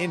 In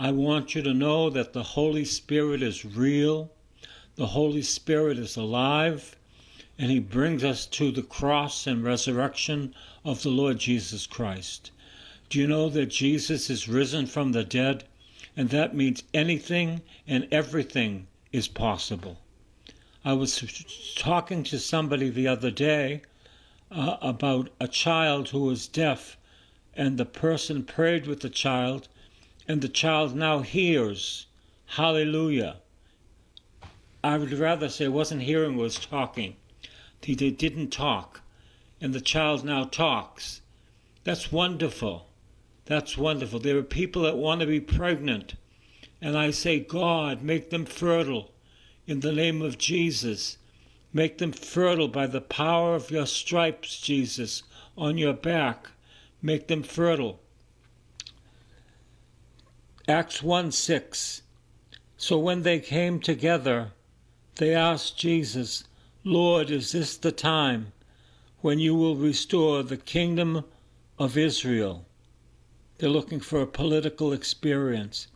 I want you to know that the Holy Spirit is real, the Holy Spirit is alive, and He brings us to the cross and resurrection of the Lord Jesus Christ. Do you know that Jesus is risen from the dead? And that means anything and everything is possible. I was talking to somebody the other day about a child who was deaf, and the person prayed with the child, and the child now hears. Hallelujah. I would rather say wasn't hearing, was talking. He didn't talk. And the child now talks. That's wonderful. That's wonderful. There are people that want to be pregnant. And I say, God, make them fertile in the name of Jesus. Make them fertile by the power of your stripes, Jesus, on your back. Make them fertile. Acts 1:6. So when they came together, they asked Jesus, "Lord, is this the time when you will restore the kingdom of Israel?" They're looking for a political experience.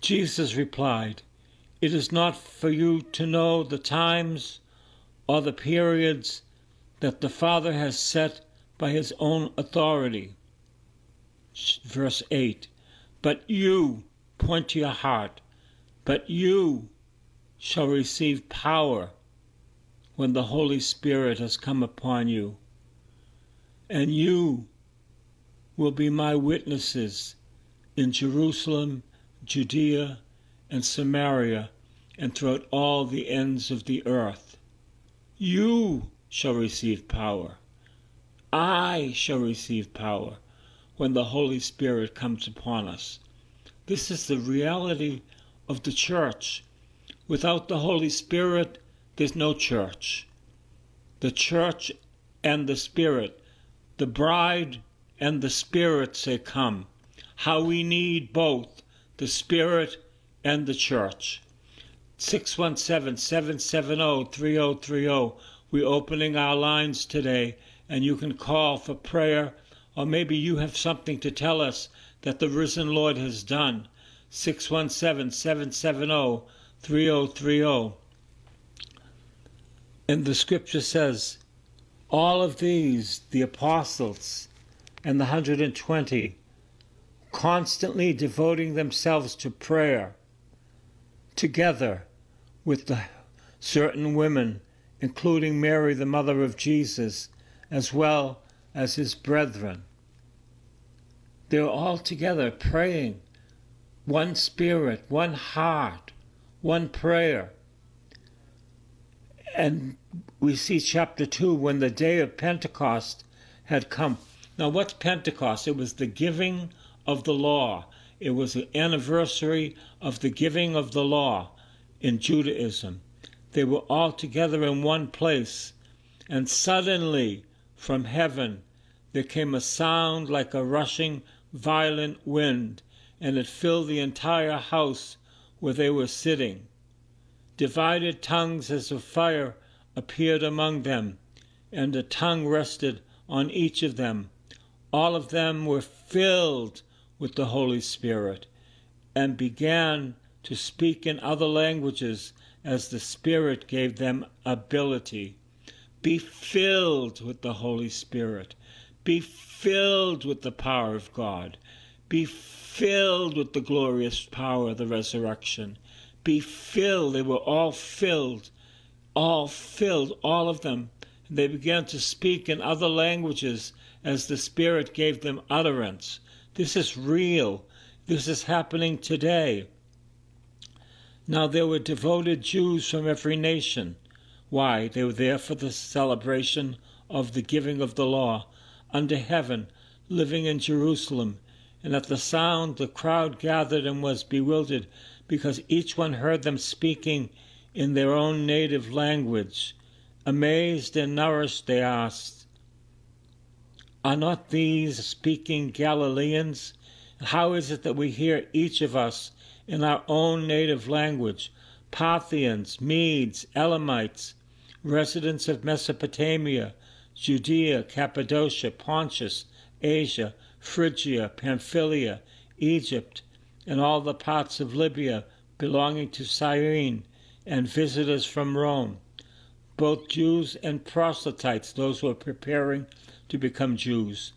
Jesus replied, "It is not for you to know the times or the periods that the Father has set by his own authority." Verse 8. "But you," point to your heart, "but you shall receive power when the Holy Spirit has come upon you. And you will be my witnesses in Jerusalem, Judea, and Samaria, and throughout all the ends of the earth." You shall receive power. I shall receive power when the Holy Spirit comes upon us. This is the reality of the church. Without the Holy Spirit, there's no church. The church and the Spirit, the bride and the Spirit say, "Come." How we need both the Spirit and the church. 617-770-3030. We're opening our lines today, and you can call for prayer. Or maybe you have something to tell us that the risen Lord has done. 617-770-3030. And the scripture says, all of these, the apostles and the 120, constantly devoting themselves to prayer, together with the certain women, including Mary, the mother of Jesus, as well as his brethren. They were all together praying, one spirit, one heart, one prayer. And we see chapter 2, when the day of Pentecost had come. Now what's Pentecost? It was the giving of the law. It was the anniversary of the giving of the law in Judaism. They were all together in one place, and suddenly from heaven there came a sound like a rushing, violent wind, and it filled the entire house where they were sitting. Divided tongues as of fire appeared among them, and a tongue rested on each of them. All of them were filled with the Holy Spirit, and began to speak in other languages as the Spirit gave them ability. Be filled with the Holy Spirit. Be filled with the power of God. Be filled with the glorious power of the resurrection. Be filled. They were all filled, all of them. And they began to speak in other languages as the Spirit gave them utterance. This is real. This is happening today. Now there were devoted Jews from every nation. Why? They were there for the celebration of the giving of the law under heaven, living in Jerusalem. and at the sound the crowd gathered and was bewildered, because each one heard them speaking in their own native language. Amazed and nourished, they asked, "Are not these speaking Galileans? How is it that we hear each of us in our own native language? Parthians, Medes, Elamites, residents of Mesopotamia, Judea, Cappadocia, Pontus, Asia, Phrygia, Pamphylia, Egypt, and all the parts of Libya belonging to Cyrene, and visitors from Rome, both Jews and proselytes," those who are preparing to become Jews,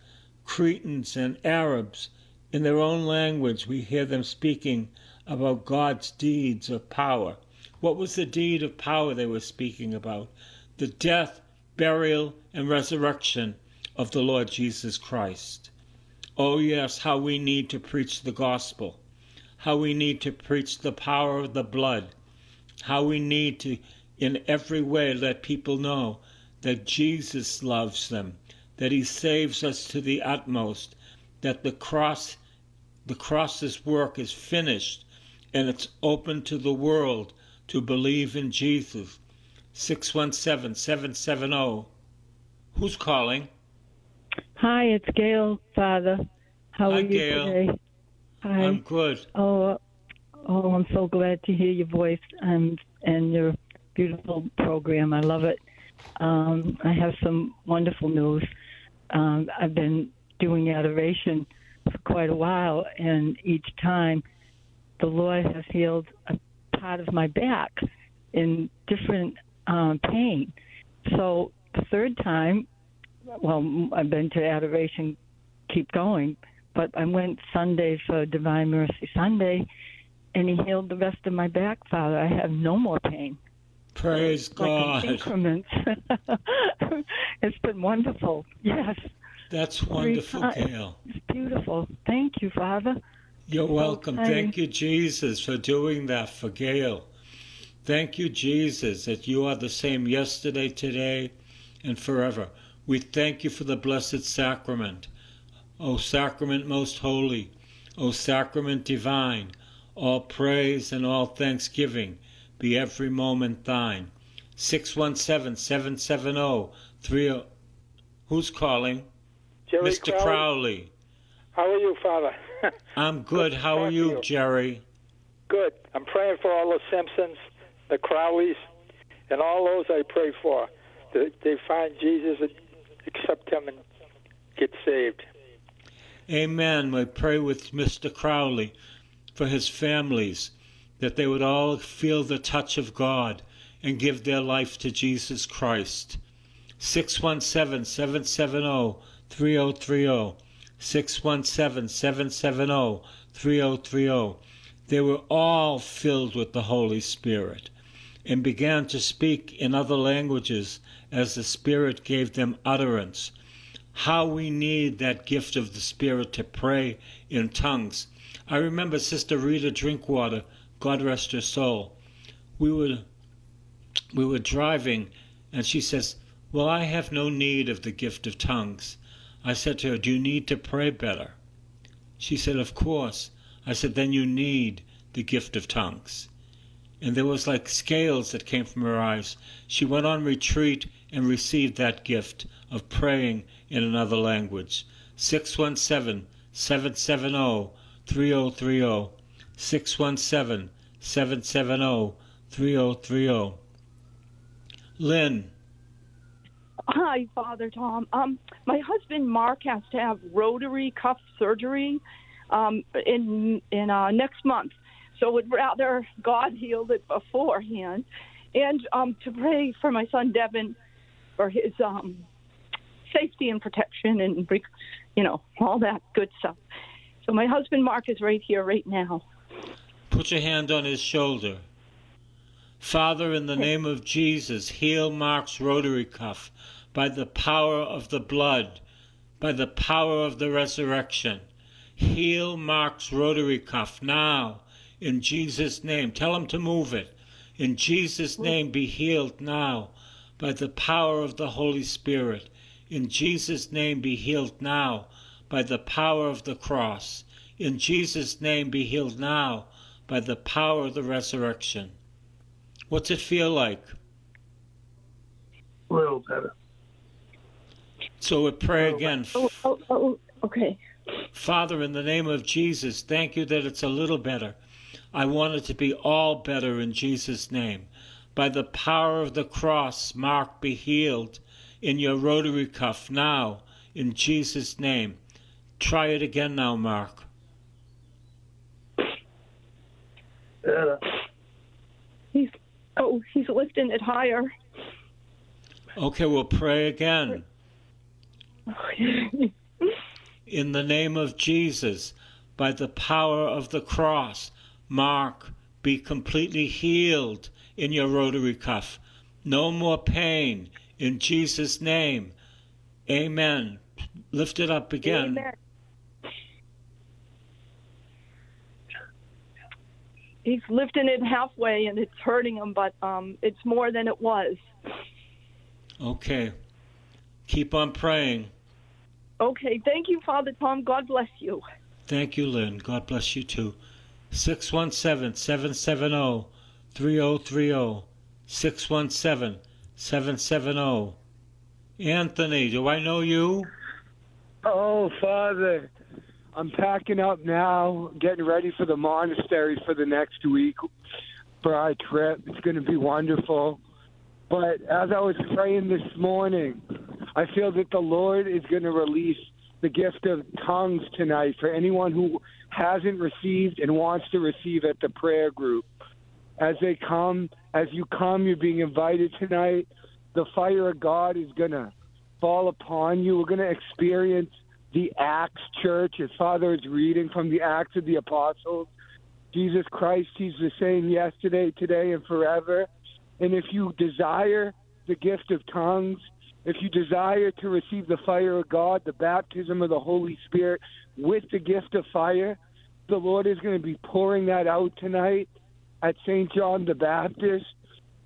"Cretans and Arabs." In their own language we hear them speaking about God's deeds of power. What was the deed of power they were speaking about? The death, burial, and resurrection of the Lord Jesus Christ. Oh yes, how we need to preach the gospel, how we need to preach the power of the blood, how we need to in every way let people know that Jesus loves them, that he saves us to the utmost, that the cross's work is finished and it's open to the world to believe in Jesus. 617-770. Who's calling? Hi, it's Gail, Father. How are you today? Hi. I'm good. Oh, I'm so glad to hear your voice and your beautiful program. I love it. I have some wonderful news. I've been doing adoration for quite a while, and each time the Lord has healed a part of my back in different pain. So the third time, well, I've been to adoration, keep going, but I went Sunday for Divine Mercy Sunday, and he healed the rest of my back, Father. I have no more pain. Praise God. In increments. It's been wonderful. Yes. That's wonderful, Gail. It's beautiful. Thank you, Father. You're welcome. Thank you, Jesus, for doing that for Gail. Thank you, Jesus, that you are the same yesterday, today, and forever. We thank you for the Blessed Sacrament. O Sacrament most holy, O Sacrament divine, all praise and all thanksgiving be every moment thine. 617-770-30. Who's calling? Jerry Mr. Crowley. How are you, Father? I'm good. How are you, Jerry? Good. I'm praying for all the Simpsons, the Crowleys, and all those I pray for. They find Jesus and accept him and get saved. Amen. We pray with Mr. Crowley for his families, that they would all feel the touch of God and give their life to Jesus Christ. 617-770-3030, 617-770-3030. They were all filled with the Holy Spirit and began to speak in other languages as the Spirit gave them utterance. How we need that gift of the Spirit to pray in tongues. I remember Sister Rita Drinkwater, God rest her soul. We were driving, and she says, "Well, I have no need of the gift of tongues." I said to her, "Do you need to pray better?" She said, "Of course." I said, "Then you need the gift of tongues." And there was like scales that came from her eyes. She went on retreat and received that gift of praying in another language. 617-770-3030. 617-770-3030. Lynn. Hi, Father Tom. My husband Mark has to have rotary cuff surgery in next month. So would rather God healed it beforehand, and to pray for my son Devin for his safety and protection and all that good stuff. So my husband Mark is right here, right now. Put your hand on his shoulder. Father, in the name of Jesus, heal Mark's rotary cuff by the power of the blood, by the power of the resurrection. Heal Mark's rotary cuff now, in Jesus' name. Tell him to move it. In Jesus' name, be healed now by the power of the Holy Spirit. In Jesus' name, be healed now by the power of the cross. in Jesus' name, be healed now by the power of the resurrection. What's it feel like? A little better. So we pray again. Okay. Father, in the name of Jesus, thank you that it's a little better. I want it to be all better in Jesus' name. By the power of the cross, Mark, be healed in your rotary cuff now, in Jesus' name. Try it again now, Mark. He's lifting it higher. Okay, we'll pray again. In the name of Jesus, by the power of the cross, Mark, be completely healed in your rotary cuff. No more pain, in Jesus' name. Amen. Lift it up again. Amen. He's lifting it halfway, and it's hurting him, but it's more than it was. Okay. Keep on praying. Okay. Thank you, Father Tom. God bless you. Thank you, Lynn. God bless you, too. 617-770-3030. 617-770. Anthony, do I know you? Oh, Father. I'm packing up now, getting ready for the monastery for the next week for our trip. It's going to be wonderful. But as I was praying this morning, I feel that the Lord is going to release the gift of tongues tonight for anyone who hasn't received and wants to receive at the prayer group. As they come, as you come, you're being invited tonight. The fire of God is going to fall upon you. We're going to experience the Acts Church, as Father is reading from the Acts of the Apostles. Jesus Christ, he's the same yesterday, today, and forever. And if you desire the gift of tongues, if you desire to receive the fire of God, the baptism of the Holy Spirit with the gift of fire, the Lord is going to be pouring that out tonight at St. John the Baptist.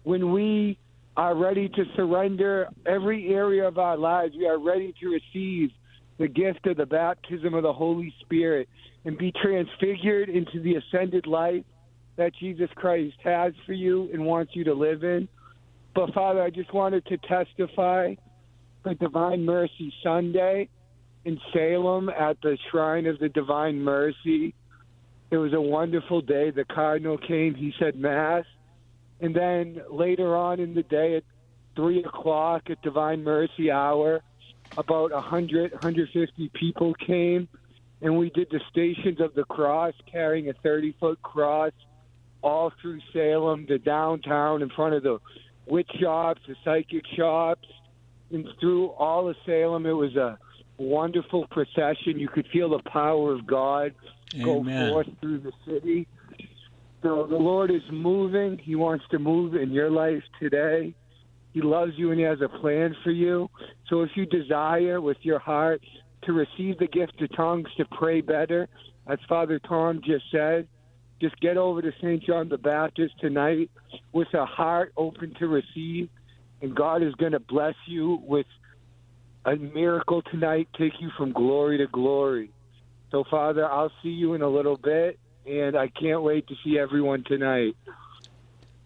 When we are ready to surrender every area of our lives, we are ready to receive the gift of the baptism of the Holy Spirit and be transfigured into the ascended life that Jesus Christ has for you and wants you to live in. But, Father, I just wanted to testify for Divine Mercy Sunday in Salem at the Shrine of the Divine Mercy. It was a wonderful day. The Cardinal came. He said Mass. And then later on in the day at 3 o'clock at Divine Mercy Hour, about 100, 150 people came, and we did the Stations of the Cross, carrying a 30-foot cross all through Salem, the downtown, in front of the witch shops, the psychic shops, and through all of Salem. It was a wonderful procession. You could feel the power of God Amen. Go forth through the city. So the Lord is moving. He wants to move in your life today. He loves you and he has a plan for you. So if you desire with your heart to receive the gift of tongues, to pray better, as Father Tom just said, just get over to St. John the Baptist tonight with a heart open to receive. And God is going to bless you with a miracle tonight, take you from glory to glory. So, Father, I'll see you in a little bit, and I can't wait to see everyone tonight.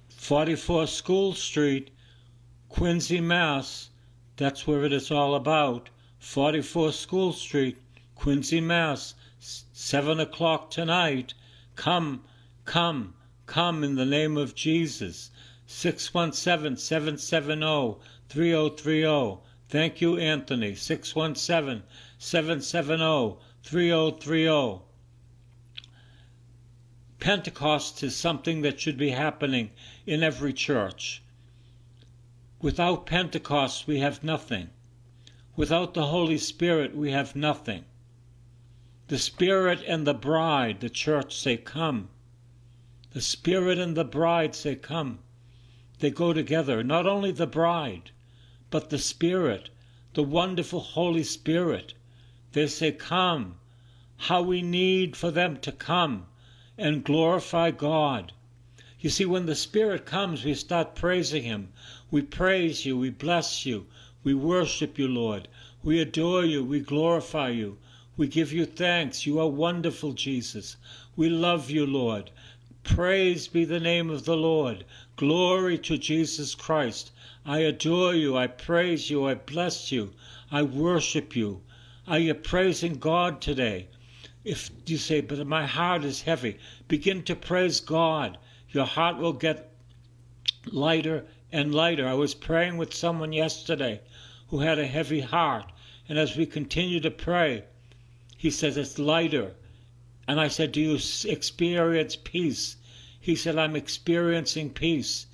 44 School Street, Quincy, Mass. That's where it is all about. 44 School Street, Quincy, Mass. 7 o'clock tonight. Come, come, come in the name of Jesus. 617-770-3030. Thank you, Anthony. 617-770-3030. Pentecost is something that should be happening in every church. Without Pentecost, we have nothing. Without the Holy Spirit, we have nothing. The Spirit and the bride, the church, say, come. The Spirit and the bride say, come. They go together. Not only the bride, but the Spirit, the wonderful Holy Spirit. They say, come. How we need for them to come and glorify God. You see, when the Spirit comes, we start praising him. We praise you, we bless you, we worship you, Lord. We adore you, we glorify you. We give you thanks. You are wonderful, Jesus. We love you, Lord. Praise be the name of the Lord. Glory to Jesus Christ. I adore you. I praise you. I bless you. I worship you. Are you praising God today? If you say, but my heart is heavy, begin to praise God. Your heart will get lighter and lighter. I was praying with someone yesterday who had a heavy heart. And as we continue to pray, he says it's lighter. And I said, do you experience peace? He said, I'm experiencing peace.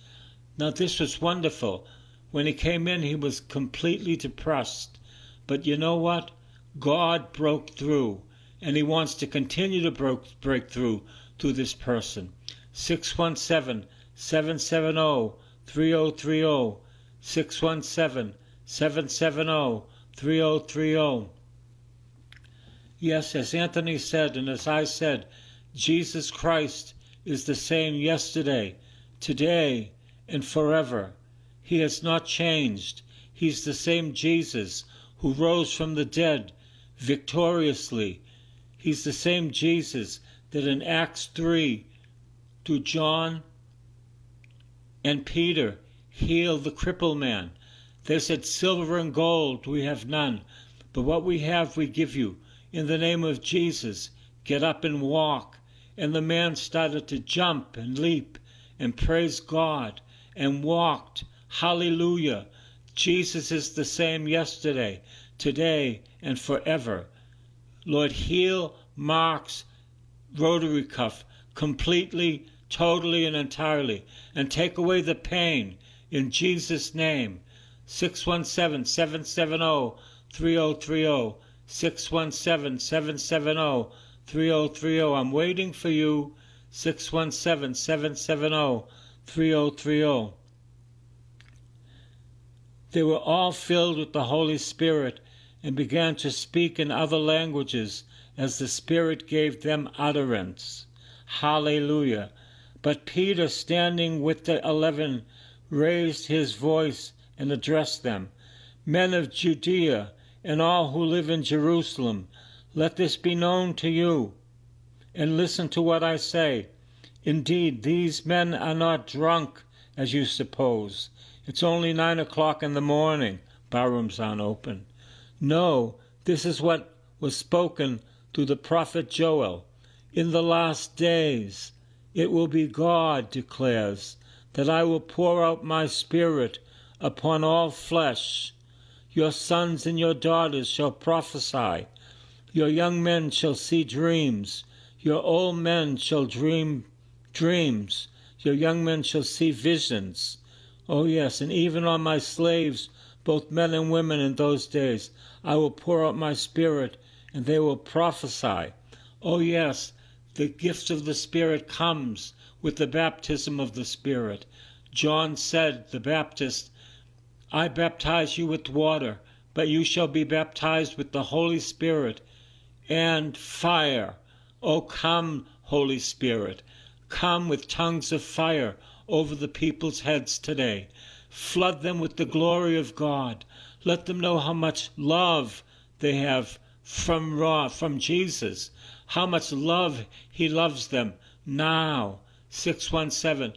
Now this was wonderful. When he came in, he was completely depressed. But you know what? God broke through, and he wants to continue to break through this person. 617-770-3030. 617-770-3030. Yes, as Anthony said, and as I said, Jesus Christ is the same yesterday, today, and forever. He has not changed. He's the same Jesus who rose from the dead victoriously. He's the same Jesus that in Acts 3, through John and Peter, healed the crippled man. They said, silver and gold we have none, but what we have we give you. In the name of Jesus, get up and walk. And the man started to jump and leap and praise God and walked. Hallelujah. Jesus is the same yesterday, today, and forever. Lord, heal Mark's rotary cuff completely, totally, and entirely, and take away the pain in Jesus' name. 617-770-3030. 617-770-3030. I'm waiting for you. 617-770-3030. They were all filled with the Holy Spirit and began to speak in other languages as the Spirit gave them utterance. Hallelujah. But Peter, standing with the 11, raised his voice and addressed them. Men of Judea and all who live in Jerusalem, let this be known to you, and listen to what I say. Indeed, these men are not drunk, as you suppose. It's only 9 o'clock in the morning. Barrooms aren't open. No, this is what was spoken through the prophet Joel. In the last days it will be God declares that I will pour out my Spirit upon all flesh. Your sons and your daughters shall prophesy. Your young men shall see dreams. Your old men shall dream dreams. Your young men shall see visions. Oh yes, and even on my slaves, both men and women, in those days, I will pour out my Spirit, and they will prophesy. Oh yes, the gift of the Spirit comes with the baptism of the Spirit. John said, the Baptist, I baptize you with water, but you shall be baptized with the Holy Spirit and fire. Oh, come, Holy Spirit, come with tongues of fire over the people's heads today. Flood them with the glory of God. Let them know how much love they have from Jesus, how much love he loves them now. 617.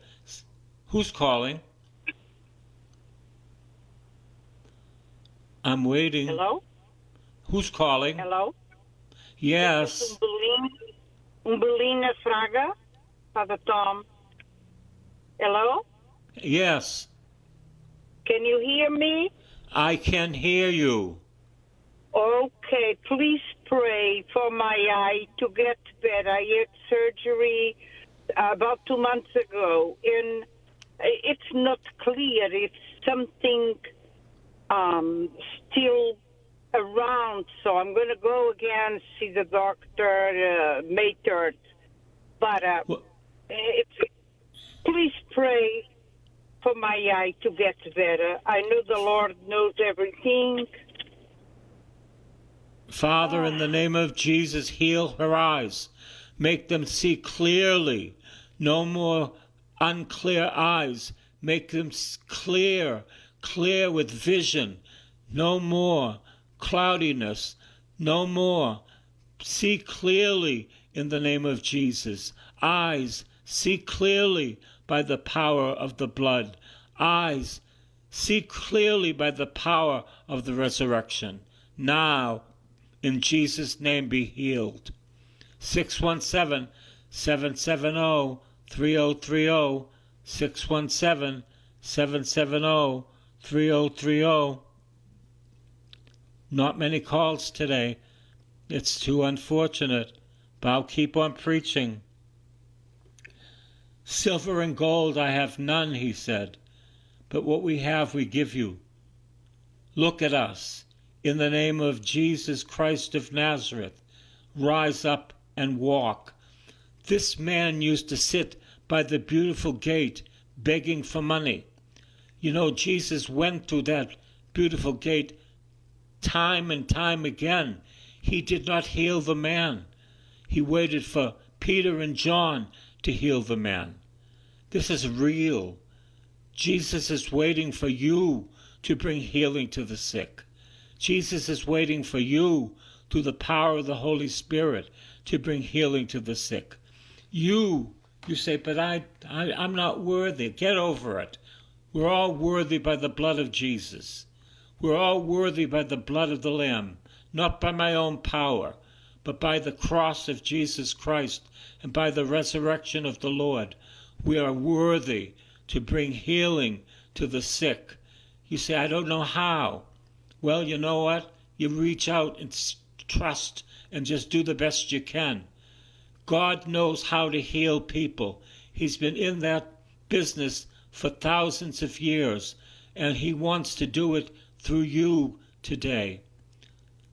Who's calling? I'm waiting. Hello? Who's calling? Hello? Yes. Mbolina Fraga, Father Tom. Hello? Yes. Can you hear me? I can hear you. Okay, please pray for my eye to get better. I had surgery about 2 months ago, and it's not clear. It's something still around, so I'm going to go again see the doctor May 3rd. But please pray for my eye to get better. I know the Lord knows everything. Father, in the name of Jesus, heal her eyes. Make them see clearly. No more unclear eyes. Make them clear, clear with vision. No more cloudiness. No more see clearly in the name of Jesus. Eyes, see clearly by the power of the blood. Eyes, see clearly by the power of the resurrection. Now, in Jesus' name, be healed. 617-770-3030. 617-770-3030. Not many calls today. It's too unfortunate, but I'll keep on preaching. Silver and gold I have none, he said, but what we have we give you. Look at us. In the name of Jesus Christ of Nazareth, rise up and walk. This man used to sit by the beautiful gate begging for money. You know, Jesus went through that beautiful gate time and time again. He did not heal the man. He waited for Peter and John to heal the man. This is real. Jesus is waiting for you to bring healing to the sick. Jesus is waiting for you, through the power of the Holy Spirit, to bring healing to the sick. You say, but I'm not worthy. Get over it. We're all worthy by the blood of Jesus. We're all worthy by the blood of the Lamb, not by my own power, but by the cross of Jesus Christ and by the resurrection of the Lord. We are worthy to bring healing to the sick. You say, I don't know how. Well, you know what? You reach out and trust and just do the best you can. God knows how to heal people. He's been in that business for thousands of years, and he wants to do it through you today.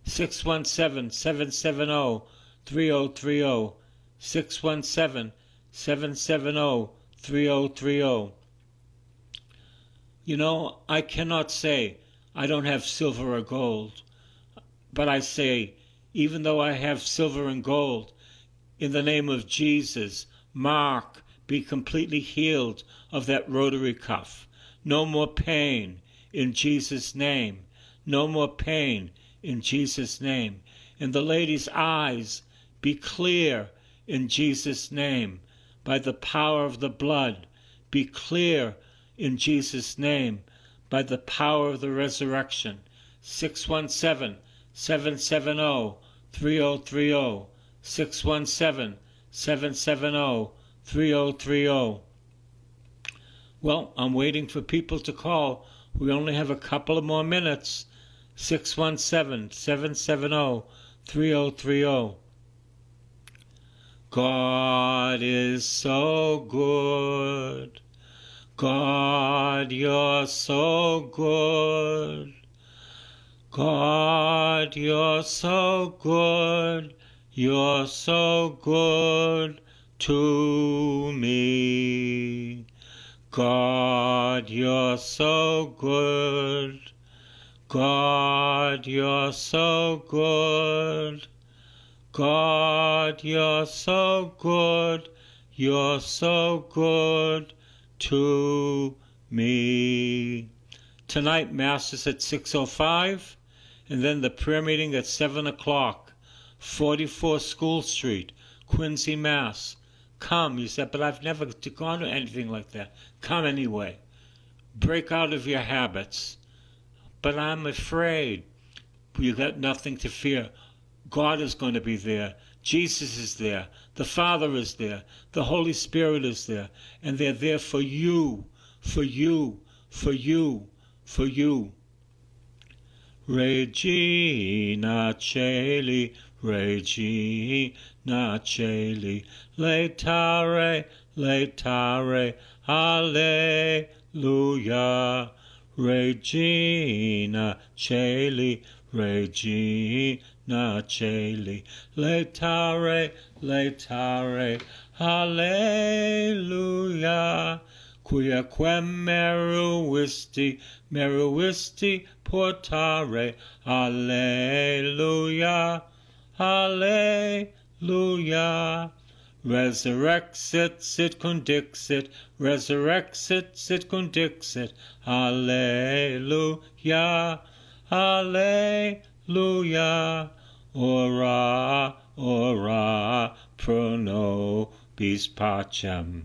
617-770-3030. 617-770-3030. You know, I cannot say I don't have silver or gold, but I say, even though I have silver and gold, in the name of Jesus, Mark, be completely healed of that rotary cuff. No more pain in Jesus' name. No more pain in Jesus' name. In the lady's eyes, be clear in Jesus' name. By the power of the blood, be clear in Jesus' name. By the power of the resurrection. 617-770-3030. 617-770-3030. Well, I'm waiting for people to call. We only have a couple of more minutes. 617-770-3030. God is so good. God, you're so good. God, you're so good. You're so good to me. God, you're so good. God, you're so good. God, you're so good. You're so good to me. Tonight, Mass is at 6:05, and then the prayer meeting at 7 o'clock, 44 School Street, Quincy, Mass. Come, you said, but I've never gone to anything like that. Come anyway. Break out of your habits. But I'm afraid. You got nothing to fear. God is going to be there. Jesus is there. The Father is there. The Holy Spirit is there. And they're there for you, for you, for you, for you. Regina Cæli, Regina Cæli, laetare, laetare, alleluia. Regina Cæli, Regina Cæli, laetare, laetare, alleluia. Quiaquem meruisti portare, alleluia, alleluia. Resurrexit, sit condixit, resurrexit, sit condixit, alleluia, alleluia. Ora, ora pro nobis pacem.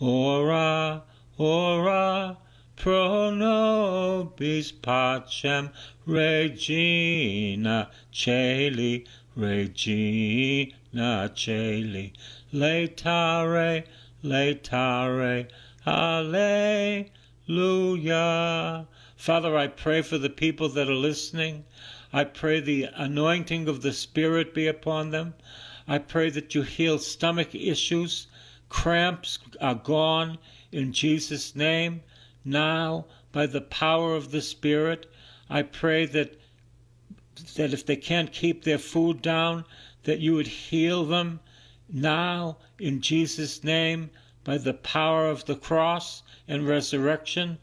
Ora, ora, pro nobis pacem, Regina Cæli, Regina Cæli. Laetare, laetare, alleluia. Father, I pray for the people that are listening. I pray the anointing of the Spirit be upon them. I pray that you heal stomach issues. Cramps are gone in Jesus' name. Now, by the power of the Spirit, I pray that if they can't keep their food down, that you would heal them now in Jesus' name by the power of the cross and resurrection.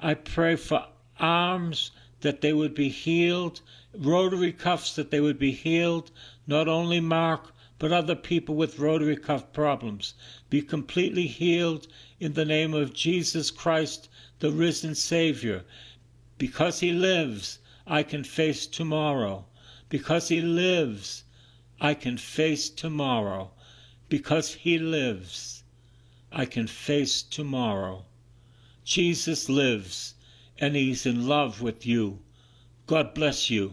I pray for arms that they would be healed, rotary cuffs that they would be healed, not only Mark, but other people with rotary cuff problems, be completely healed in the name of Jesus Christ, the risen Savior. Because he lives, I can face tomorrow. Because he lives, I can face tomorrow. Because he lives, I can face tomorrow. Jesus lives, and he's in love with you. God bless you.